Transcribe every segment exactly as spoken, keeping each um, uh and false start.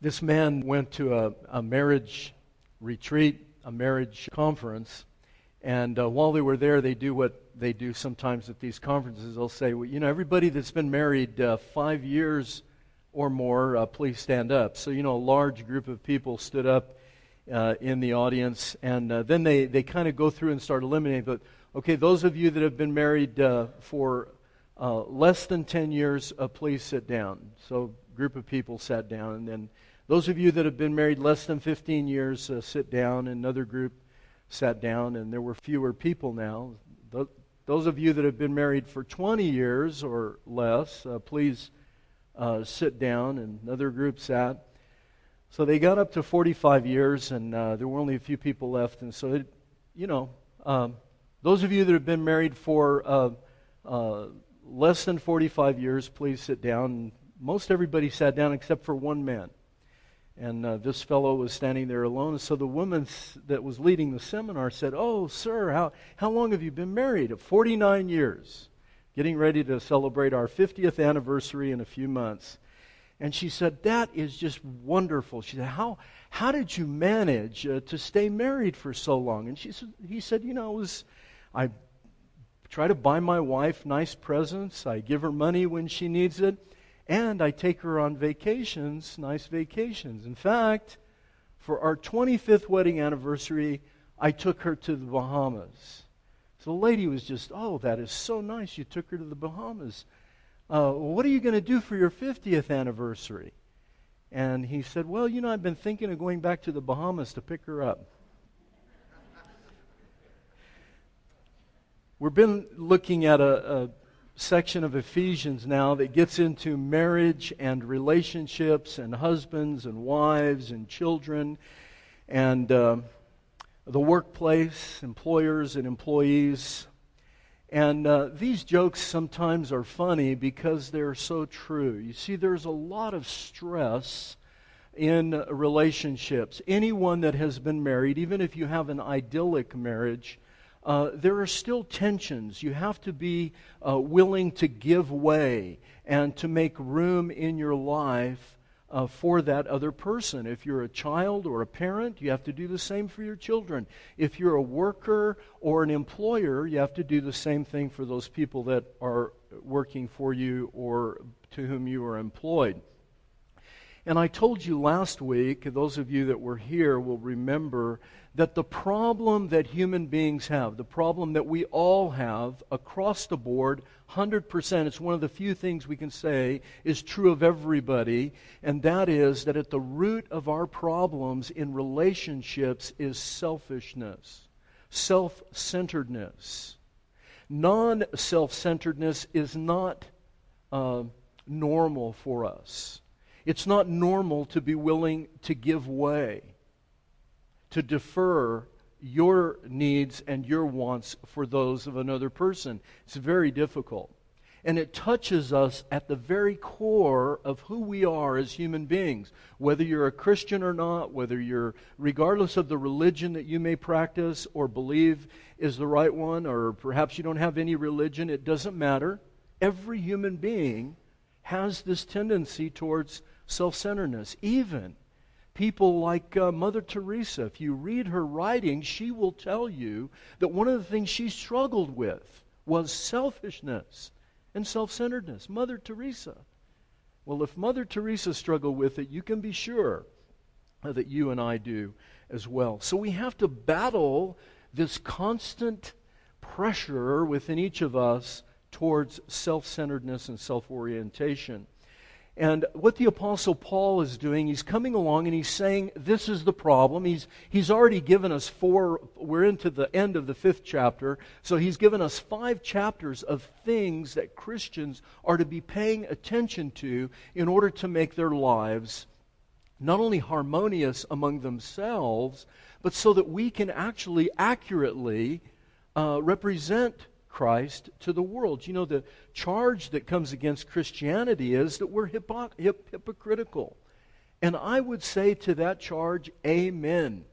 This man went to a, a marriage retreat, a marriage conference, and uh, while they were there, they do what they do sometimes at these conferences. They'll say, well, you know, everybody that's been married uh, five years or more, uh, please stand up. So, you know, a large group of people stood up uh, in the audience, and uh, then they, they kind of go through and start eliminating. But, okay, those of you that have been married uh, for uh, less than ten years, uh, please sit down. So a group of people sat down, and then those of you that have been married less than fifteen years, uh, sit down. Another group sat down, and there were fewer people now. Th- those of you that have been married for twenty years or less, uh, please Uh, sit down, and another group sat. So they got up to forty-five years, and uh, there were only a few people left. And so, it, you know, um, those of you that have been married for uh, uh, less than forty-five years, please sit down. Most everybody sat down except for one man. And uh, this fellow was standing there alone. So the woman s- that was leading the seminar said, "Oh, sir, how, how long have you been married?" forty-nine years. Getting ready to celebrate our fiftieth anniversary in a few months. And she said, "That is just wonderful." She said, how how did you manage uh, to stay married for so long? And she said, he said, you know, it was, I try to buy my wife nice presents. I give her money when she needs it. And I take her on vacations, nice vacations. In fact, for our twenty-fifth wedding anniversary, I took her to the Bahamas. So the lady was just, "Oh, that is so nice. You took her to the Bahamas. Uh, what are you going to do for your fiftieth anniversary?" And he said, "Well, you know, I've been thinking of going back to the Bahamas to pick her up." We've been looking at a, a section of Ephesians now that gets into marriage and relationships and husbands and wives and children and Uh, the workplace, employers and employees. And uh, these jokes sometimes are funny because they're so true. You see, there's a lot of stress in relationships. Anyone that has been married, even if you have an idyllic marriage, uh, there are still tensions. You have to be uh, willing to give way and to make room in your life Uh, for that other person. If you're a child or a parent, you have to do the same for your children. If you're a worker or an employer, you have to do the same thing for those people that are working for you or to whom you are employed. And I told you last week, those of you that were here will remember, that the problem that human beings have, the problem that we all have across the board, one hundred percent, it's one of the few things we can say is true of everybody, and that is that at the root of our problems in relationships is selfishness, self-centeredness. Non-self-centeredness is not uh, normal for us. It's not normal to be willing to give way, to defer your needs and your wants for those of another person. It's very difficult. And it touches us at the very core of who we are as human beings. Whether you're a Christian or not, whether you're, regardless of the religion that you may practice or believe is the right one, or perhaps you don't have any religion, it doesn't matter. Every human being has this tendency towards self-centeredness. Even people like uh, Mother Teresa, if you read her writings, she will tell you that one of the things she struggled with was selfishness and self-centeredness. Mother Teresa. Well, if Mother Teresa struggled with it, you can be sure that you and I do as well. So we have to battle this constant pressure within each of us towards self-centeredness and self-orientation. And what the Apostle Paul is doing, he's coming along and he's saying, this is the problem. He's he's already given us four, we're into the end of the fifth chapter, so he's given us five chapters of things that Christians are to be paying attention to in order to make their lives not only harmonious among themselves, but so that we can actually accurately uh, represent Christ to the world. You know, the charge that comes against Christianity is that we're hypo- hip- hypocritical. And I would say to that charge, amen.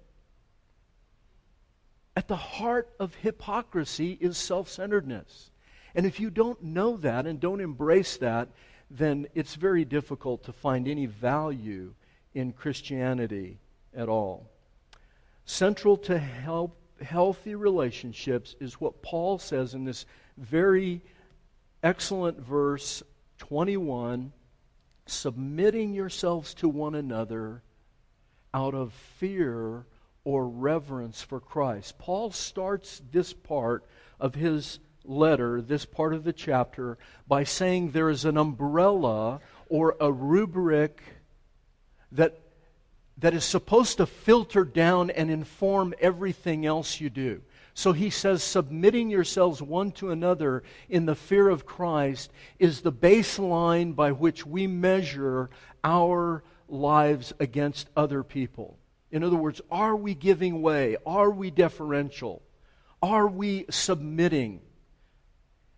At the heart of hypocrisy is self-centeredness. And if you don't know that and don't embrace that, then it's very difficult to find any value in Christianity at all. Central to help healthy relationships is what Paul says in this very excellent verse twenty-one, submitting yourselves to one another out of fear or reverence for Christ. Paul starts this part of his letter, this part of the chapter, by saying there is an umbrella or a rubric that that is supposed to filter down and inform everything else you do. So he says, submitting yourselves one to another in the fear of Christ is the baseline by which we measure our lives against other people. In other words, are we giving way? Are we deferential? Are we submitting?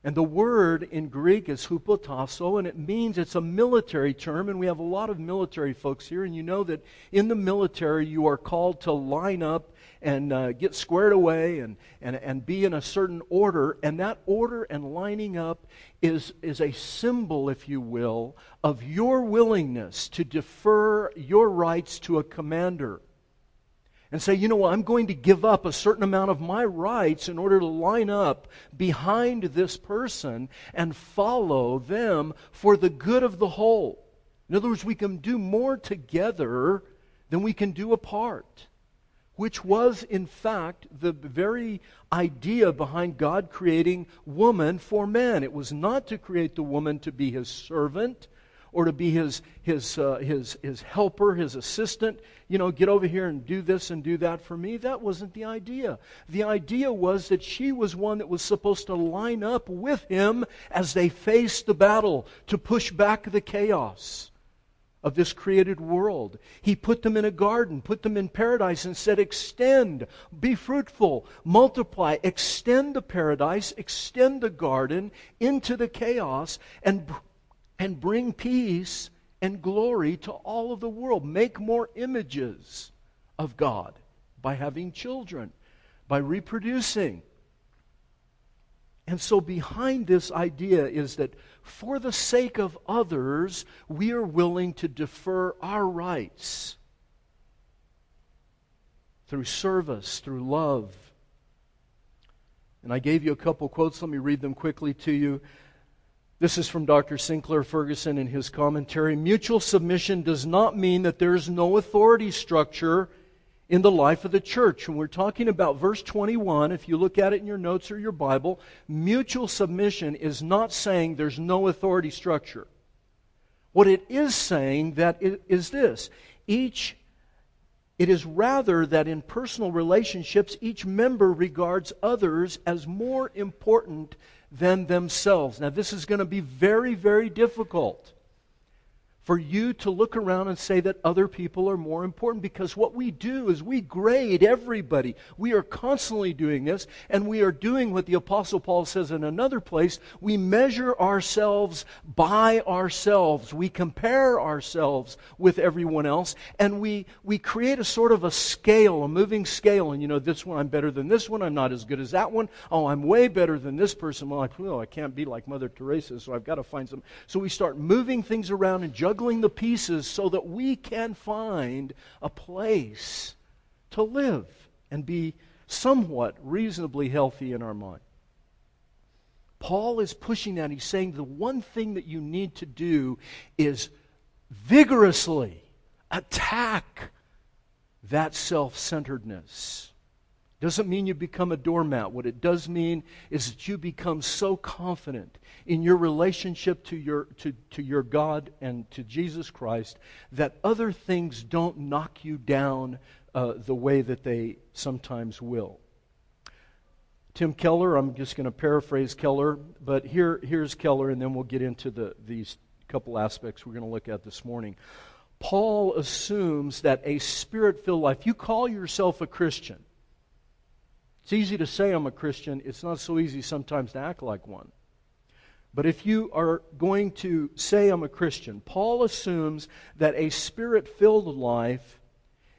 And the word in Greek is hupotasso, and it means, it's a military term, and we have a lot of military folks here, and you know that in the military you are called to line up and uh, get squared away and, and, and be in a certain order, and that order and lining up is, is a symbol, if you will, of your willingness to defer your rights to a commander. And say, you know what, I'm going to give up a certain amount of my rights in order to line up behind this person and follow them for the good of the whole. In other words, we can do more together than we can do apart, which was, in fact, the very idea behind God creating woman for man. It was not to create the woman to be his servant, or to be his his uh, his his helper, his assistant. You know, get over here and do this and do that for me. That wasn't the idea. The idea was that she was one that was supposed to line up with him as they faced the battle to push back the chaos of this created world. He put them in a garden, put them in paradise, and said, extend, be fruitful, multiply, extend the paradise, extend the garden into the chaos, and And bring peace and glory to all of the world. Make more images of God by having children, by reproducing. And so behind this idea is that for the sake of others, we are willing to defer our rights through service, through love. And I gave you a couple quotes. Let me read them quickly to you. This is from Doctor Sinclair Ferguson in his commentary. Mutual submission does not mean that there is no authority structure in the life of the church. And we're talking about verse twenty-one. If you look at it in your notes or your Bible, mutual submission is not saying there's no authority structure. What it is saying that it is this. Each, it is rather that in personal relationships, each member regards others as more important than themselves. Now, this is going to be very, very difficult for you to look around and say that other people are more important, because what we do is we grade everybody. We are constantly doing this, and we are doing what the Apostle Paul says in another place. We measure ourselves by ourselves. We compare ourselves with everyone else, and we, we create a sort of a scale, a moving scale, and you know, this one, I'm better than this one, I'm not as good as that one, oh, I'm way better than this person, well, I, well, I can't be like Mother Teresa, so I've got to find some. So we start moving things around and juggling the pieces so that we can find a place to live and be somewhat reasonably healthy in our mind. Paul is pushing that. He's saying the one thing that you need to do is vigorously attack that self-centeredness. Doesn't mean you become a doormat. What it does mean is that you become so confident in your relationship to your to, to your God and to Jesus Christ that other things don't knock you down uh, the way that they sometimes will. Tim Keller, I'm just going to paraphrase Keller, but here here's Keller, and then we'll get into the these couple aspects we're going to look at this morning. Paul assumes that a spirit-filled life, you call yourself a Christian. It's easy to say I'm a Christian. It's not so easy sometimes to act like one. But if you are going to say I'm a Christian, Paul assumes that a spirit-filled life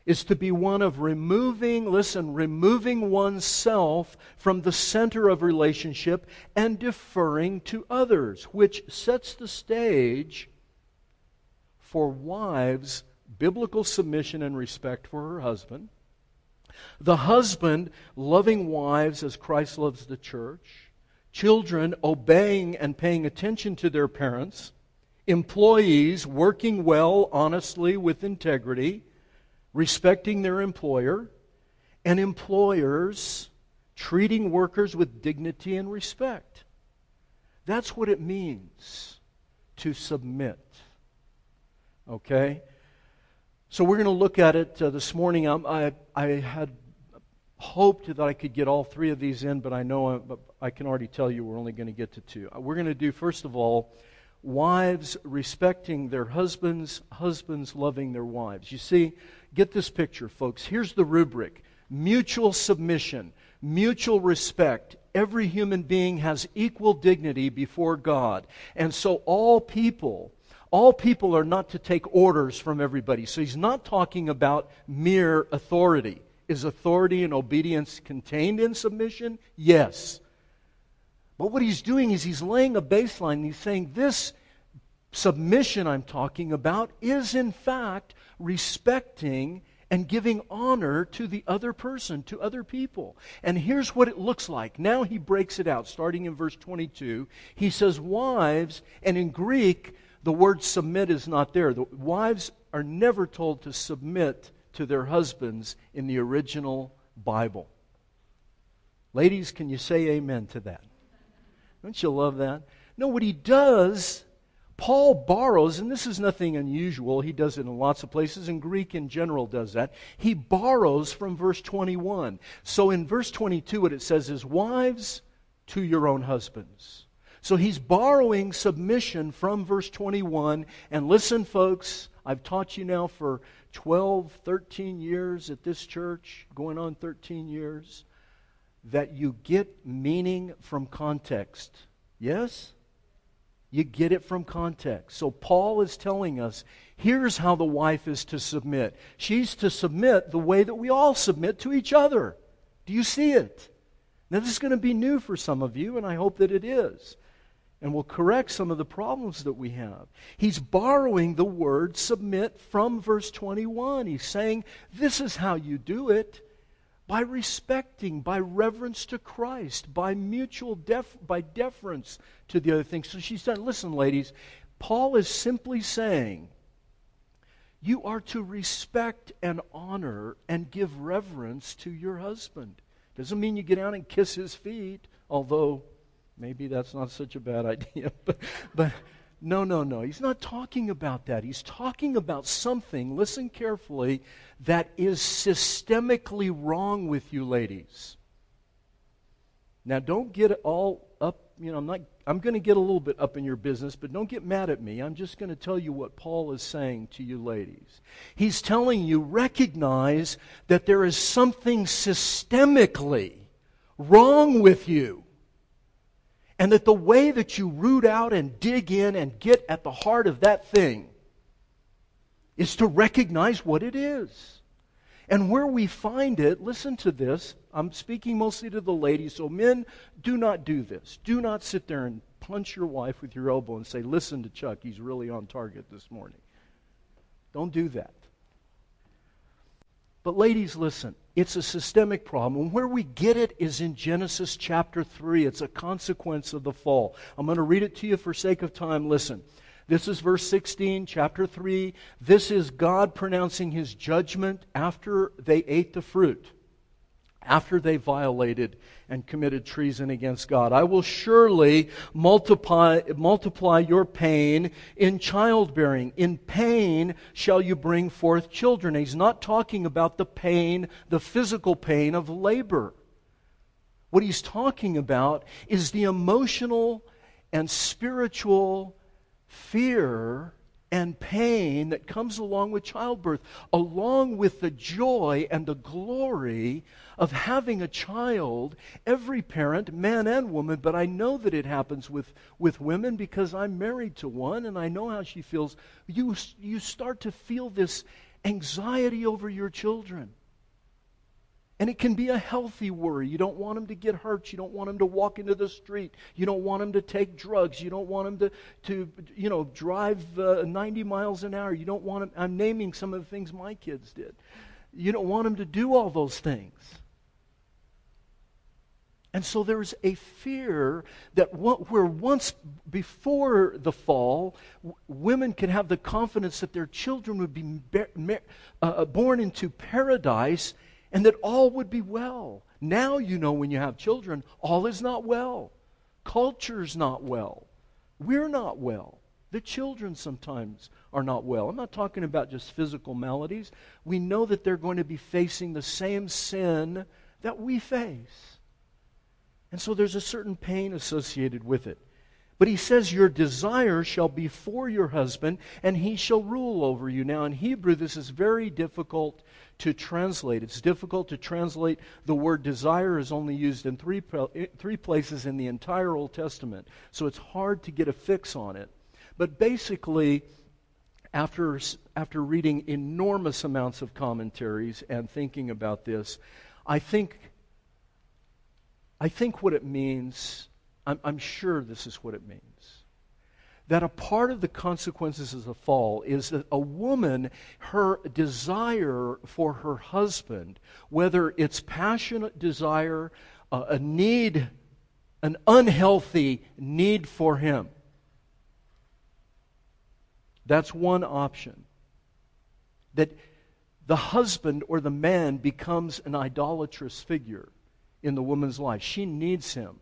is to be one of removing, listen, removing oneself from the center of relationship and deferring to others, which sets the stage for wives biblical submission and respect for her husband. The husband loving wives as Christ loves the church. Children obeying and paying attention to their parents. Employees working well, honestly, with integrity, respecting their employer. And employers treating workers with dignity and respect. That's what it means to submit. Okay? So we're going to look at it uh, this morning. Um, I I had hoped that I could get all three of these in, but I know I, but I can already tell you we're only going to get to two. We're going to do, first of all, wives respecting their husbands, husbands loving their wives. You see, get this picture, folks. Here's the rubric. Mutual submission, mutual respect. Every human being has equal dignity before God. And so all people... All people are not to take orders from everybody. So he's not talking about mere authority. Is authority and obedience contained in submission? Yes. But what he's doing is he's laying a baseline. And he's saying this submission I'm talking about is in fact respecting and giving honor to the other person, to other people. And here's what it looks like. Now he breaks it out, starting in verse twenty-two. He says, wives, and in Greek... the word submit is not there. The wives are never told to submit to their husbands in the original Bible. Ladies, can you say amen to that? Don't you love that? No, what he does, Paul borrows, and this is nothing unusual. He does it in lots of places, and Greek in general does that. He borrows from verse twenty-one. So in verse twenty-two, what it says is, wives, to your own husbands. So he's borrowing submission from verse twenty-one. And listen, folks, I've taught you now for twelve, thirteen years at this church, going on thirteen years, that you get meaning from context. Yes? You get it from context. So Paul is telling us, here's how the wife is to submit. She's to submit the way that we all submit to each other. Do you see it? Now, this is going to be new for some of you, and I hope that it is. And we'll correct some of the problems that we have. He's borrowing the word submit from verse twenty-one. He's saying, this is how you do it. By respecting, by reverence to Christ, by mutual def- by deference to the other things. So she said, listen, ladies, Paul is simply saying, you are to respect and honor and give reverence to your husband. Doesn't mean you get down and kiss his feet, although maybe that's not such a bad idea. But, but no, no, no. He's not talking about that. He's talking about something, listen carefully, that is systemically wrong with you ladies. Now, don't get all up, you know, I'm not, I'm going to get a little bit up in your business, but don't get mad at me. I'm just going to tell you what Paul is saying to you ladies. He's telling you, recognize that there is something systemically wrong with you. And that the way that you root out and dig in and get at the heart of that thing is to recognize what it is. And where we find it, listen to this, I'm speaking mostly to the ladies, so men, do not do this. Do not sit there and punch your wife with your elbow and say, listen to Chuck, he's really on target this morning. Don't do that. But ladies, listen, it's a systemic problem. Where we get it is in Genesis chapter three. It's a consequence of the fall. I'm going to read it to you for sake of time. Listen. This is verse sixteen, chapter three. This is God pronouncing His judgment after they ate the fruit, after they violated and committed treason against God. I will surely multiply, multiply your pain in childbearing. In pain shall you bring forth children. He's not talking about the pain, the physical pain of labor. What he's talking about is the emotional and spiritual fear and pain that comes along with childbirth, along with the joy and the glory of having a child. Every parent, man and woman, but I know that it happens with, with women because I'm married to one and I know how she feels. You, you start to feel this anxiety over your children. And it can be a healthy worry. You don't want them to get hurt. You don't want them to walk into the street. You don't want them to take drugs. You don't want them to, to you know, drive uh, ninety miles an hour. You don't want them. I'm naming some of the things my kids did. You don't want them to do all those things. And so there's a fear that what where once before the fall, w- women can have the confidence that their children would be be- mar- uh, born into paradise and that all would be well. Now you know when you have children, all is not well. Culture's not well. We're not well. The children sometimes are not well. I'm not talking about just physical maladies. We know that they're going to be facing the same sin that we face. And so there's a certain pain associated with it. But he says, your desire shall be for your husband, and he shall rule over you. Now in Hebrew, this is very difficult to translate. It's difficult to translate. The word desire is only used in three, three places in the entire Old Testament. So it's hard to get a fix on it. But basically, after, after reading enormous amounts of commentaries and thinking about this, I think... I think what it means, I'm, I'm sure this is what it means, that a part of the consequences of the fall is that a woman, her desire for her husband, whether it's passionate desire, uh, a need, an unhealthy need for him. That's one option. That the husband or the man becomes an idolatrous figure in the woman's life. She needs him.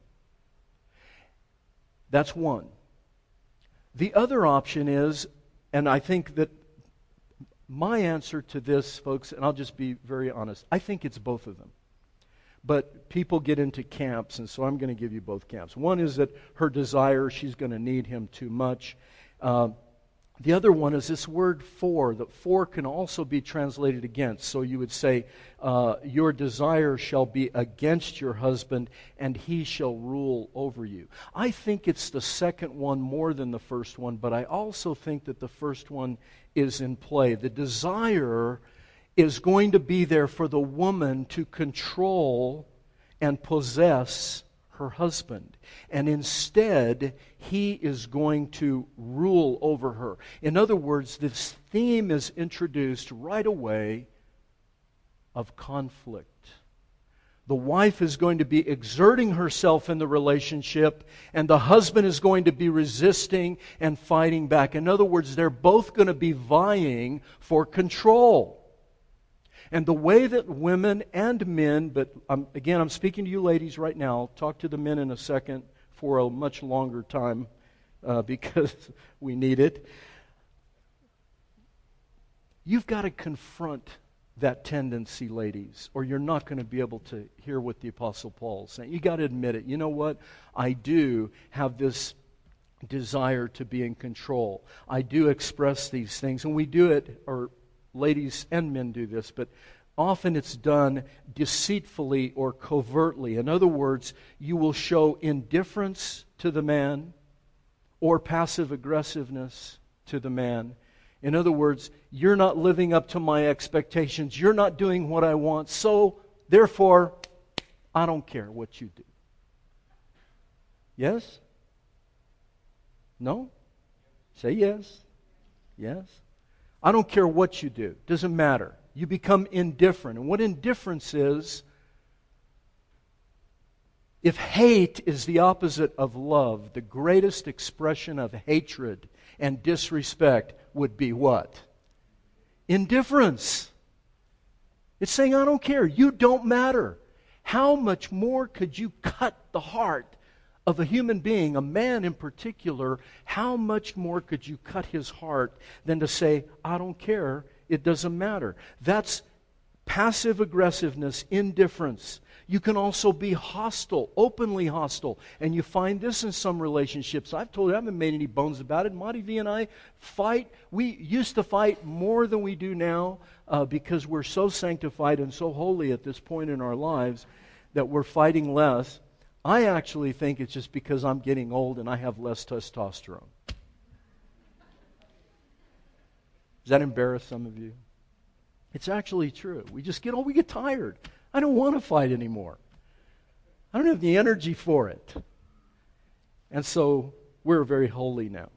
That's one. The other option is, and I think that my answer to this, folks, and I'll just be very honest, I think it's both of them. But people get into camps, and so I'm going to give you both camps. One is that her desire, she's going to need him too much. Uh, The other one is this word for, that for can also be translated against. So you would say, uh, your desire shall be against your husband, and he shall rule over you. I think it's the second one more than the first one, but I also think that the first one is in play. The desire is going to be there for the woman to control and possess her husband, and instead he is going to rule over her. In other words, this theme is introduced right away of conflict. The wife is going to be exerting herself in the relationship, and the husband is going to be resisting and fighting back. In other words, they're both going to be vying for control. And the way that women and men, but I'm, again, I'm speaking to you ladies right now. I'll talk to the men in a second for a much longer time uh, because we need it. You've got to confront that tendency, ladies, or you're not going to be able to hear what the Apostle Paul is saying. You've got to admit it. You know what? I do have this desire to be in control. I do express these things, and we do it, or ladies and men do this, but often it's done deceitfully or covertly. In other words, you will show indifference to the man or passive aggressiveness to the man. In other words, you're not living up to my expectations. You're not doing what I want. So, therefore, I don't care what you do. Yes? No? Say yes. Yes. I don't care what you do. Doesn't matter. You become indifferent. And what indifference is, if hate is the opposite of love, the greatest expression of hatred and disrespect would be what? Indifference. It's saying, I don't care. You don't matter. How much more could you cut the heart of a human being, a man in particular? How much more could you cut his heart than to say, I don't care, it doesn't matter? That's passive aggressiveness, indifference. You can also be hostile, openly hostile, and you find this in some relationships. I've told you, I haven't made any bones about it. Monty V and I fight. We used to fight more than we do now uh, because we're so sanctified and so holy at this point in our lives that we're fighting less. I actually think it's just because I'm getting old and I have less testosterone. Does that embarrass some of you? It's actually true. We just get old. We get tired. I don't want to fight anymore. I don't have the energy for it. And so we're very holy now.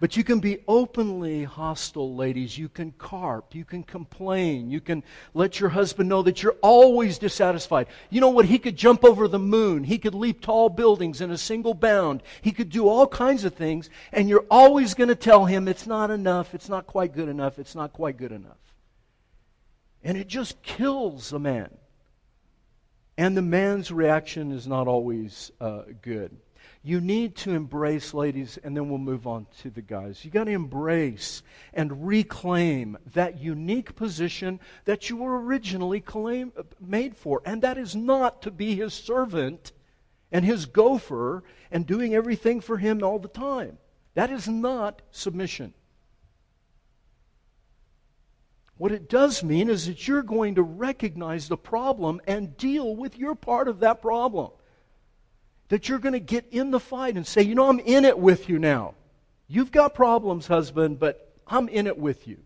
But you can be openly hostile, ladies. You can carp. You can complain. You can let your husband know that you're always dissatisfied. You know what? He could jump over the moon. He could leap tall buildings in a single bound. He could do all kinds of things. And you're always going to tell him it's not enough. It's not quite good enough. It's not quite good enough. And it just kills a man. And the man's reaction is not always uh, good. You need to embrace, ladies, and then we'll move on to the guys. You got to embrace and reclaim that unique position that you were originally claim, made for. And that is not to be his servant and his gopher and doing everything for him all the time. That is not submission. What it does mean is that you're going to recognize the problem and deal with your part of that problem. That you're going to get in the fight and say, you know, I'm in it with you now. You've got problems, husband, but I'm in it with you.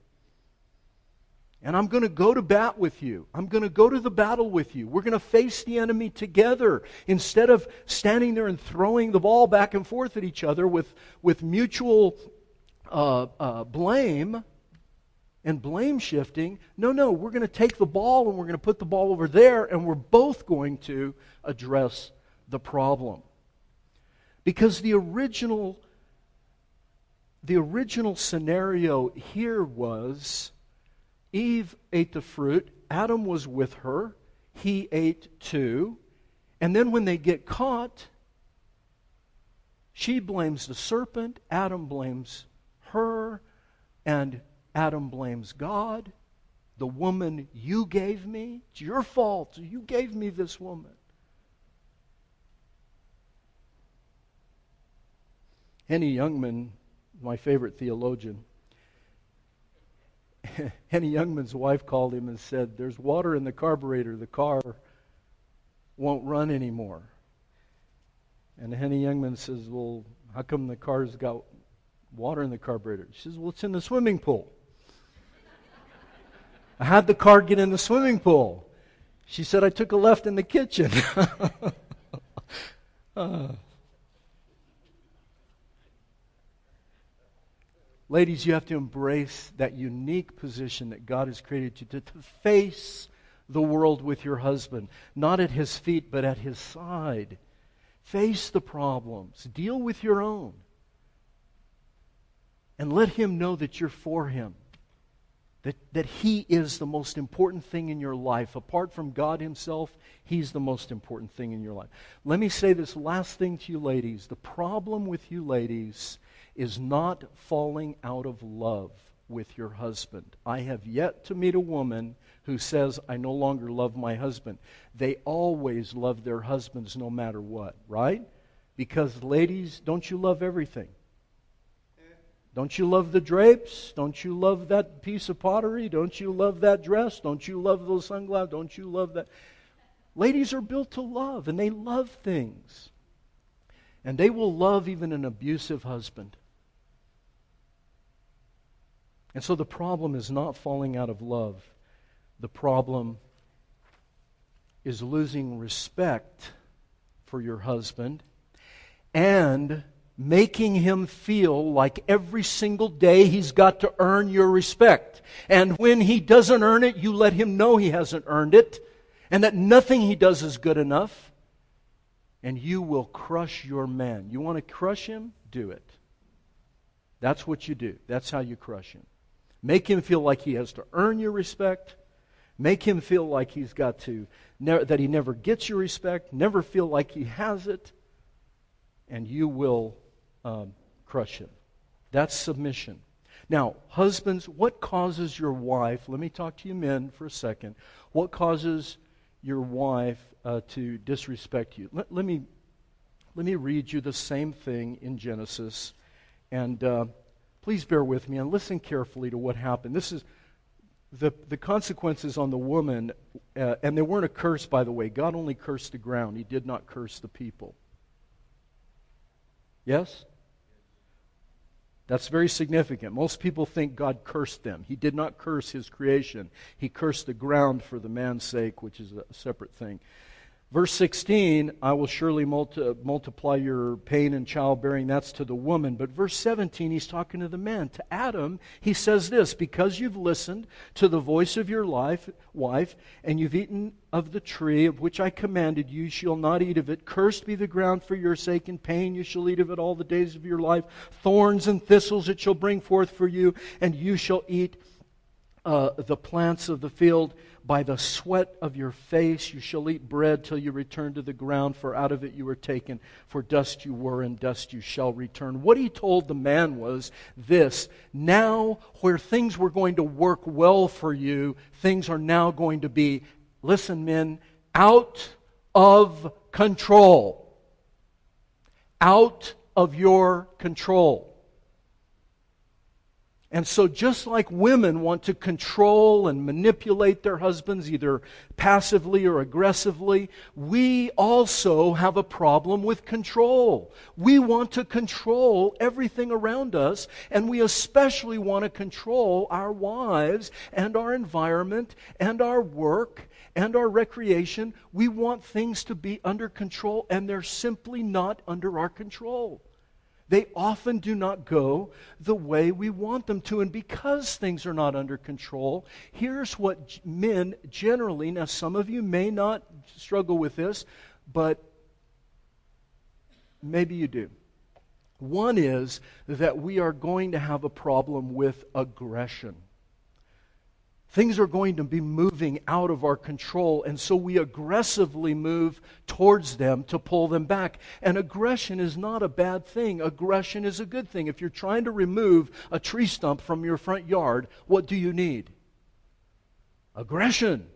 And I'm going to go to bat with you. I'm going to go to the battle with you. We're going to face the enemy together instead of standing there and throwing the ball back and forth at each other with, with mutual uh, uh, blame and blame shifting. No, no, we're going to take the ball and we're going to put the ball over there and we're both going to address the problem. Because the original the original scenario here was Eve ate the fruit, Adam was with her, he ate too, and then when they get caught, she blames the serpent, Adam blames her, and Adam blames God. The woman you gave me, it's your fault, you gave me this woman. Henny Youngman, my favorite theologian, Henny Youngman's wife called him and said, there's water in the carburetor. The car won't run anymore. And Henny Youngman says, well, how come the car's got water in the carburetor? She says, well, it's in the swimming pool. I had the car get in the swimming pool. She said, I took a left in the kitchen. uh. Ladies, you have to embrace that unique position that God has created you to, to face the world with your husband. Not at his feet, but at his side. Face the problems. Deal with your own. And let him know that you're for him. That, that he is the most important thing in your life. Apart from God himself, he's the most important thing in your life. Let me say this last thing to you ladies. The problem with you ladies is not falling out of love with your husband. I have yet to meet a woman who says, I no longer love my husband. They always love their husbands no matter what, right? Because ladies, don't you love everything? Don't you love the drapes? Don't you love that piece of pottery? Don't you love that dress? Don't you love those sunglasses? Don't you love that? Ladies are built to love, and they love things. And they will love even an abusive husband. And so the problem is not falling out of love. The problem is losing respect for your husband and making him feel like every single day he's got to earn your respect. And when he doesn't earn it, you let him know he hasn't earned it and that nothing he does is good enough. And you will crush your man. You want to crush him? Do it. That's what you do. That's how you crush him. Make him feel like he has to earn your respect. Make him feel like he's got to, that he never gets your respect, never feel like he has it, and you will Um, crush him. That's submission. Now, husbands, what causes your wife, let me talk to you men for a second, what causes your wife uh, to disrespect you? Let, let me let me read you the same thing in Genesis, and uh, please bear with me and listen carefully to what happened. This is the, the consequences on the woman, uh, and they weren't a curse, by the way. God only cursed the ground. He did not curse the people. Yes? That's very significant. Most people think God cursed them. He did not curse His creation. He cursed the ground for the man's sake, which is a separate thing. Verse sixteen, I will surely multi- multiply your pain and childbearing. That's to the woman. But verse seventeen, he's talking to the man. To Adam, he says this, because you've listened to the voice of your life, wife, and you've eaten of the tree of which I commanded you, you shall not eat of it. Cursed be the ground for your sake, in pain you shall eat of it all the days of your life. Thorns and thistles it shall bring forth for you, and you shall eat Uh, the plants of the field. By the sweat of your face you shall eat bread till you return to the ground, for out of it you were taken, for dust you were, and dust you shall return. What he told the man was this: now where things were going to work well for you, things are now going to be, listen men, out of control. Out of your control. And so just like women want to control and manipulate their husbands, either passively or aggressively, we also have a problem with control. We want to control everything around us, and we especially want to control our wives and our environment and our work and our recreation. We want things to be under control, and they're simply not under our control. They often do not go the way we want them to. And because things are not under control, here's what men generally, now some of you may not struggle with this, but maybe you do. One is that we are going to have a problem with aggression. Things are going to be moving out of our control, and so we aggressively move towards them to pull them back. And aggression is not a bad thing. Aggression is a good thing. If you're trying to remove a tree stump from your front yard, what do you need? Aggression.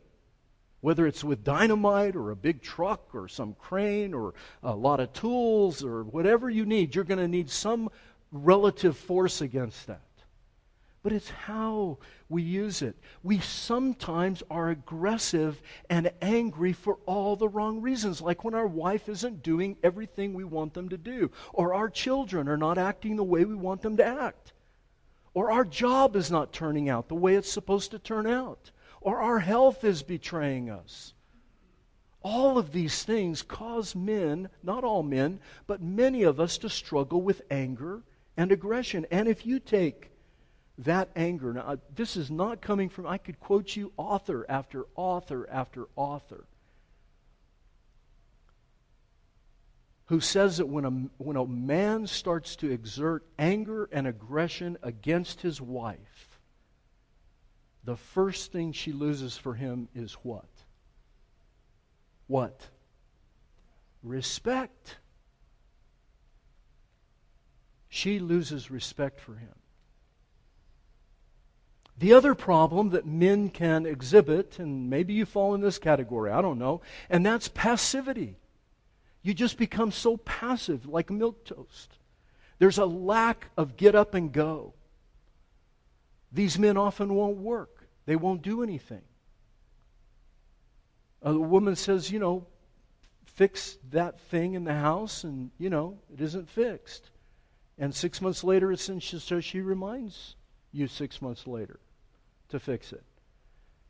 Whether it's with dynamite or a big truck or some crane or a lot of tools or whatever you need, you're going to need some relative force against that. But it's how we use it. We sometimes are aggressive and angry for all the wrong reasons, like when our wife isn't doing everything we want them to do, or our children are not acting the way we want them to act, or our job is not turning out the way it's supposed to turn out, or our health is betraying us. All of these things cause men, not all men, but many of us to struggle with anger and aggression. And if you take that anger. Now, this is not coming from, I could quote you author after author after author who says that when a, when a man starts to exert anger and aggression against his wife, the first thing she loses for him is what? What? Respect. She loses respect for him. The other problem that men can exhibit, and maybe you fall in this category, I don't know, and that's passivity. You just become so passive, like milquetoast. There's a lack of get up and go. These men often won't work. They won't do anything. A woman says, you know, fix that thing in the house, and, you know, it isn't fixed. And six months later, it's in, so she reminds you six months later to fix it.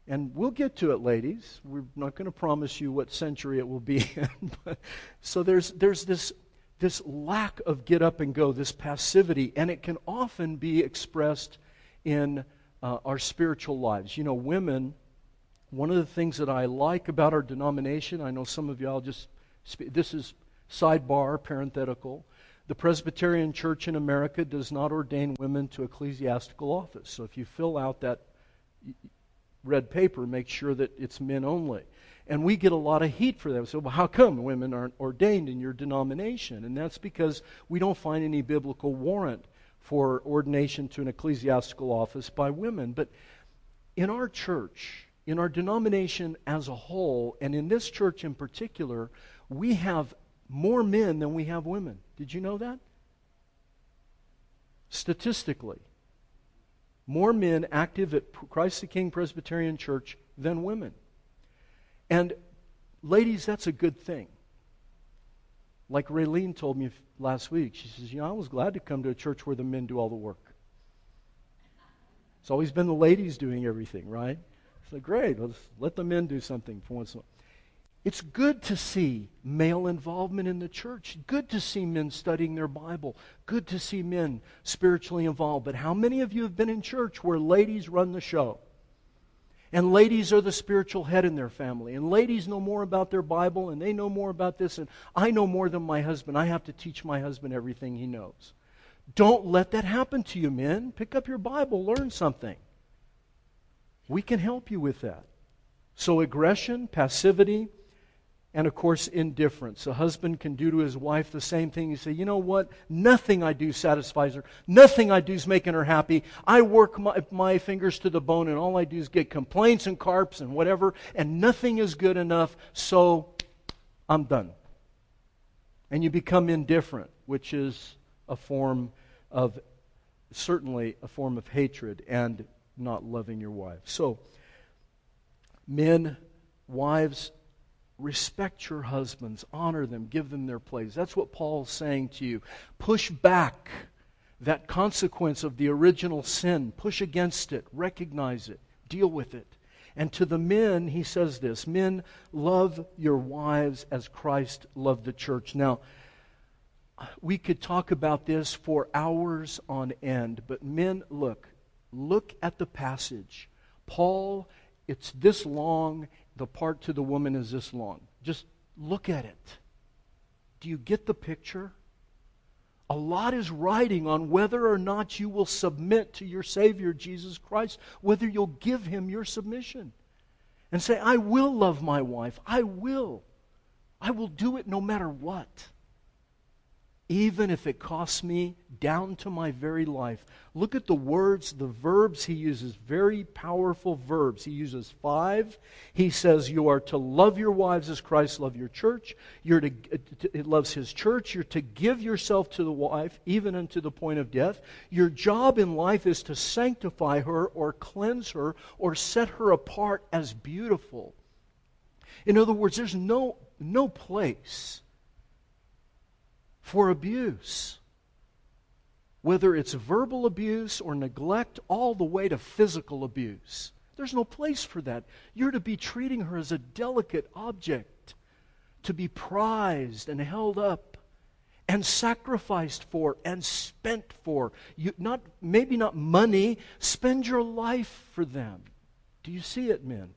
And we'll get to it, ladies. We're not going to promise you what century it will be in. But, so there's there's this, this lack of get up and go, this passivity, and it can often be expressed in uh, our spiritual lives. You know, women, one of the things that I like about our denomination, I know some of y'all just, spe- this is sidebar, parenthetical, the Presbyterian Church in America does not ordain women to ecclesiastical office. So if you fill out that red paper, make sure that it's men only. And we get a lot of heat for that. We say, well, how come women aren't ordained in your denomination? And that's because we don't find any biblical warrant for ordination to an ecclesiastical office by women. But in our church, in our denomination as a whole, and in this church in particular, we have more men than we have women. Did you know that? Statistically, more men active at Christ the King Presbyterian Church than women. And ladies, that's a good thing. Like Raylene told me last week, she says, you know, I was glad to come to a church where the men do all the work. It's always been the ladies doing everything, right? So great, let's let the men do something for once in a while. It's good to see male involvement in the church. Good to see men studying their Bible. Good to see men spiritually involved. But how many of you have been in church where ladies run the show? And ladies are the spiritual head in their family. And ladies know more about their Bible, and they know more about this. And I know more than my husband. I have to teach my husband everything he knows. Don't let that happen to you, men. Pick up your Bible. Learn something. We can help you with that. So aggression, passivity, and, of course, indifference. A husband can do to his wife the same thing. You say, you know what? Nothing I do satisfies her. Nothing I do is making her happy. I work my, my fingers to the bone, and all I do is get complaints and carps and whatever, and nothing is good enough, so I'm done. And you become indifferent, which is a form of, certainly a form of hatred and not loving your wife. So, men, wives, respect your husbands, honor them, give them their place. That's what Paul's saying to you. Push back that consequence of the original sin. Push against it, recognize it, deal with it. And to the men, he says this, men, love your wives as Christ loved the church. Now, we could talk about this for hours on end, but men, look, look at the passage. Paul, it's this long. The part to the woman is this long. Just look at it. Do you get the picture? A lot is riding on whether or not you will submit to your Savior, Jesus Christ, whether you'll give Him your submission and say, I will love my wife. I will. I will do it no matter what. Even if it costs me down to my very life. Look at the words, the verbs he uses, very powerful verbs. He uses five. He says you are to love your wives as Christ loved your church. You're to, it loves his church. You're to give yourself to the wife, even unto the point of death. Your job in life is to sanctify her or cleanse her or set her apart as beautiful. In other words, there's no, no place for abuse, whether it's verbal abuse or neglect, all the way to physical abuse. There's no place for that. You're to be treating her as a delicate object, to be prized and held up and sacrificed for and spent for. You, not maybe not money, spend your life for them. Do you see it, men?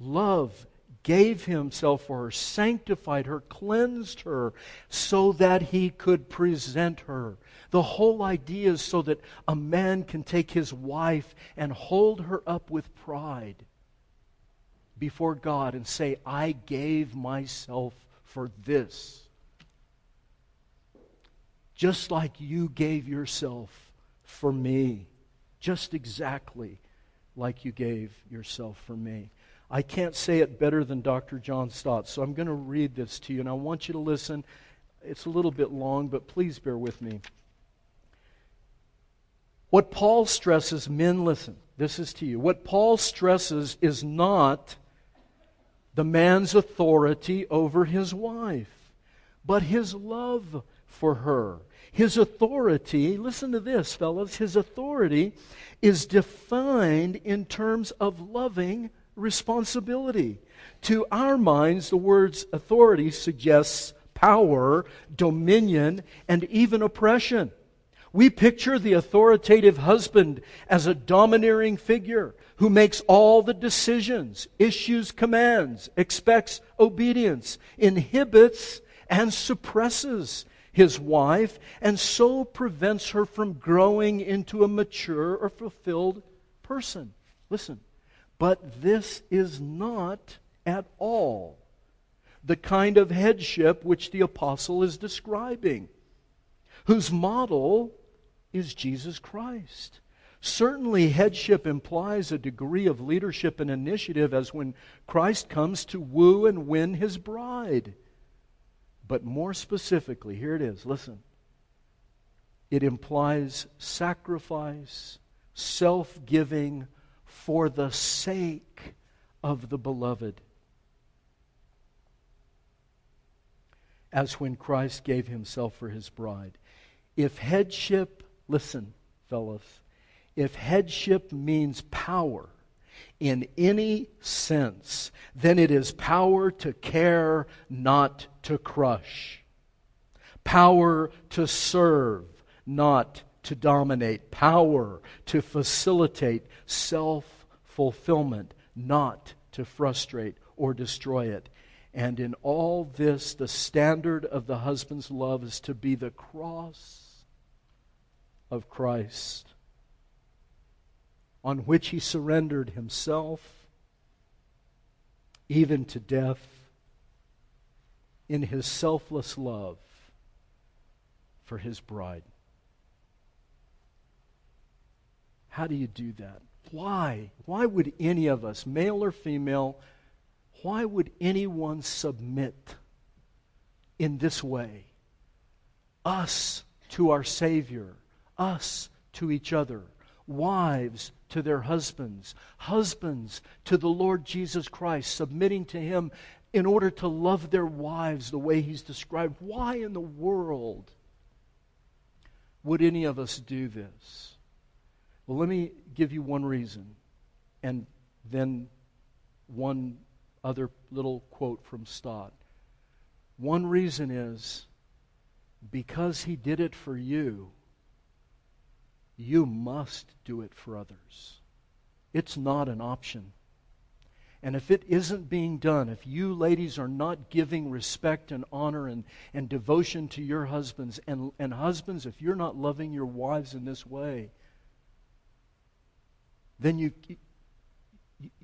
Love gave himself for her, sanctified her, cleansed her, so that he could present her. The whole idea is so that a man can take his wife and hold her up with pride before God and say, I gave myself for this. Just like you gave yourself for me. Just exactly like you gave yourself for me. I can't say it better than Doctor John Stott, so I'm going to read this to you, and I want you to listen. It's a little bit long, but please bear with me. What Paul stresses, men, listen, this is to you. What Paul stresses is not the man's authority over his wife, but his love for her. His authority, listen to this, fellas, his authority is defined in terms of loving responsibility. To our minds, the words authority suggests power, dominion, and even oppression. We picture the authoritative husband as a domineering figure who makes all the decisions, issues commands, expects obedience, inhibits and suppresses his wife, and so prevents her from growing into a mature or fulfilled person. Listen. But this is not at all the kind of headship which the apostle is describing, whose model is Jesus Christ. Certainly, headship implies a degree of leadership and initiative as when Christ comes to woo and win His bride. But more specifically, here it is, listen. It implies sacrifice, self-giving, for the sake of the beloved. as when Christ gave himself for his bride. If headship, listen, fellas, if headship means power in any sense, then it is power to care, not to crush. Power to serve, not to dominate. Power to facilitate self-fulfillment, not to frustrate or destroy it. And in all this, the standard of the husband's love is to be the cross of Christ, on which he surrendered himself, even to death, in his selfless love for his bride. How do you do that? Why? Why would any of us, male or female, why would anyone submit in this way? Us to our Savior, us to each other, wives to their husbands, husbands to the Lord Jesus Christ, submitting to Him in order to love their wives the way He's described. Why in the world would any of us do this? Well, let me give you one reason, and then one other little quote from Stott. One reason is because He did it for you, you must do it for others. It's not an option. And if it isn't being done, if you ladies are not giving respect and honor and, and devotion to your husbands, and, and husbands, if you're not loving your wives in this way, then you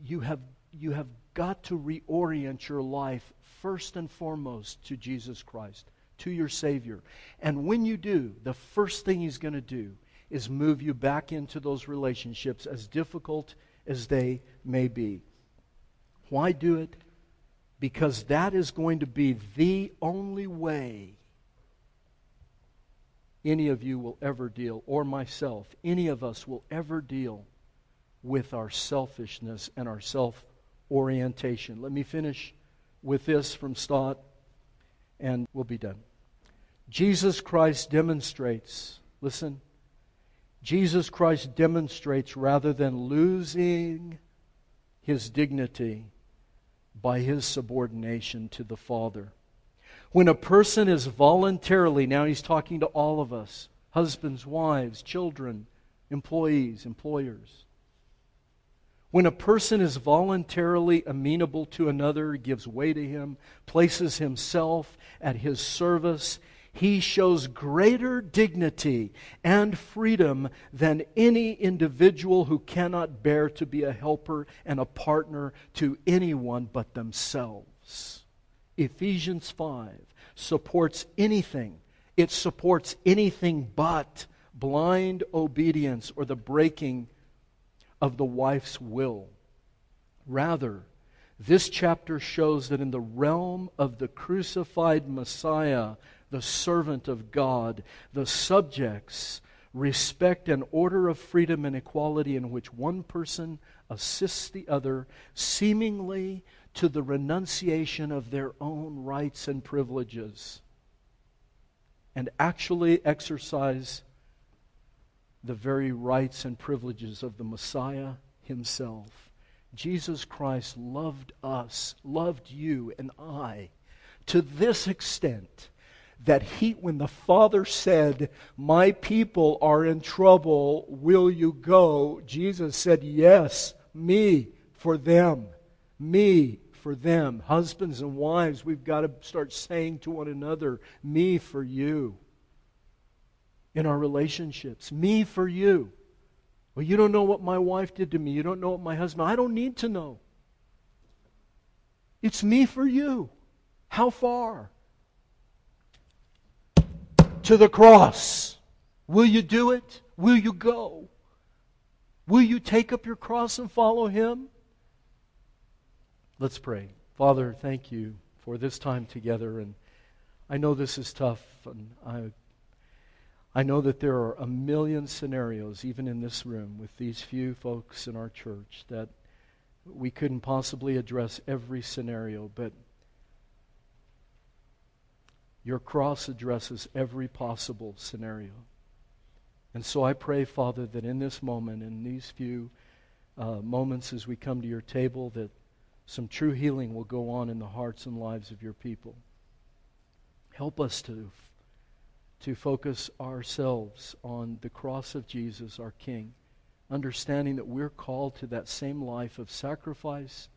you have you have got to reorient your life first and foremost to Jesus Christ, to your Savior. And when you do, the first thing He's going to do is move you back into those relationships, as difficult as they may be. Why do it? Because that is going to be the only way any of you will ever deal, or myself, any of us will ever deal with our selfishness and our self-orientation. Let me finish with this from Stott, and we'll be done. Jesus Christ demonstrates, listen, Jesus Christ demonstrates, rather than losing His dignity by His subordination to the Father. When a person is voluntarily, now He's talking to all of us, husbands, wives, children, employees, employers. When a person is voluntarily amenable to another, gives way to him, places himself at his service, he shows greater dignity and freedom than any individual who cannot bear to be a helper and a partner to anyone but themselves. Ephesians five supports anything. It supports anything but blind obedience or the breaking of the wife's will. Rather, this chapter shows that in the realm of the crucified Messiah, the servant of God, the subjects respect an order of freedom and equality in which one person assists the other, seemingly to the renunciation of their own rights and privileges, and actually exercise the very rights and privileges of the Messiah Himself. Jesus Christ loved us, loved you and I, to this extent that He, when the Father said, "My people are in trouble, will you go?" Jesus said, "Yes, me for them, me for them." Husbands and wives, we've got to start saying to one another, "Me for you." In our relationships, "Me for you." Well, you don't know what my wife did to me. You don't know what my husband. I don't need to know. It's me for you. How far? To the cross. Will you do it? Will you go? Will you take up your cross and follow Him? Let's pray. Father, thank You for this time together. And I know this is tough. And I, I know that there are a million scenarios, even in this room, with these few folks in our church, that we couldn't possibly address every scenario. But Your cross addresses every possible scenario. And so I pray, Father, that in this moment, in these few uh, moments as we come to your table, that some true healing will go on in the hearts and lives of your people. Help us to, to focus ourselves on the cross of Jesus, our King, understanding that we're called to that same life of sacrifice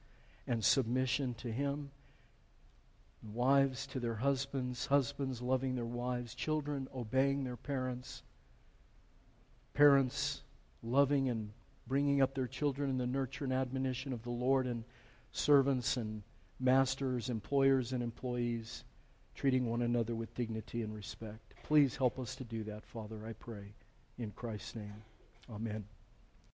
and submission to Him. Wives to their husbands, husbands loving their wives, children obeying their parents, parents loving and bringing up their children in the nurture and admonition of the Lord, and servants and masters, employers and employees, treating one another with dignity and respect. Please help us to do that, Father, I pray, in Christ's name. Amen.